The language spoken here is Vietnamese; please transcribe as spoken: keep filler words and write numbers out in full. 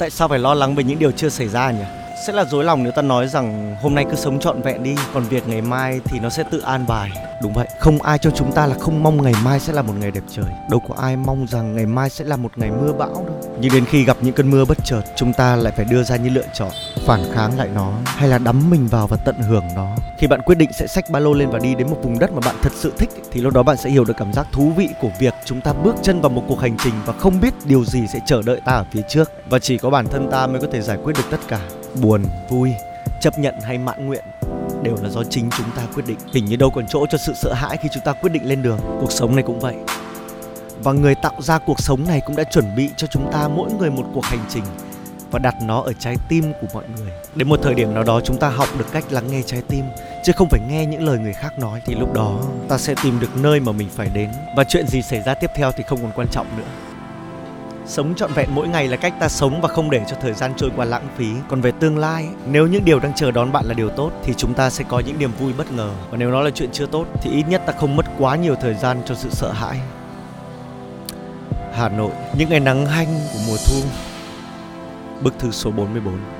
Tại sao phải lo lắng về những điều chưa xảy ra nhỉ? Sẽ là dối lòng nếu ta nói rằng hôm nay cứ sống trọn vẹn đi, còn việc ngày mai thì nó sẽ tự an bài. Đúng vậy, không ai trong chúng ta là không mong ngày mai sẽ là một ngày đẹp trời. Đâu có ai mong rằng ngày mai sẽ là một ngày mưa bão đâu. Nhưng đến khi gặp những cơn mưa bất chợt, chúng ta lại phải đưa ra những lựa chọn: phản kháng lại nó hay là đắm mình vào và tận hưởng nó. Khi bạn quyết định sẽ xách ba lô lên và đi đến một vùng đất mà bạn thật sự thích, thì lúc đó bạn sẽ hiểu được cảm giác thú vị của việc chúng ta bước chân vào một cuộc hành trình và không biết điều gì sẽ chờ đợi ta ở phía trước. Và chỉ có bản thân ta mới có thể giải quyết được tất cả. Buồn, vui, chấp nhận hay mãn nguyện đều là do chính chúng ta quyết định. Hình như đâu còn chỗ cho sự sợ hãi khi chúng ta quyết định lên đường. Cuộc sống này cũng vậy. Và người tạo ra cuộc sống này cũng đã chuẩn bị cho chúng ta mỗi người một cuộc hành trình và đặt nó ở trái tim của mọi người. Đến một thời điểm nào đó, chúng ta học được cách lắng nghe trái tim chứ không phải nghe những lời người khác nói. Thì lúc đó ta sẽ tìm được nơi mà mình phải đến, và chuyện gì xảy ra tiếp theo thì không còn quan trọng nữa. Sống trọn vẹn mỗi ngày là cách ta sống và không để cho thời gian trôi qua lãng phí. Còn về tương lai, nếu những điều đang chờ đón bạn là điều tốt thì chúng ta sẽ có những niềm vui bất ngờ. Và nếu nó là chuyện chưa tốt thì ít nhất ta không mất quá nhiều thời gian cho sự sợ hãi. Hà Nội, những ngày nắng hanh của mùa thu. Bức thư số bốn mươi bốn.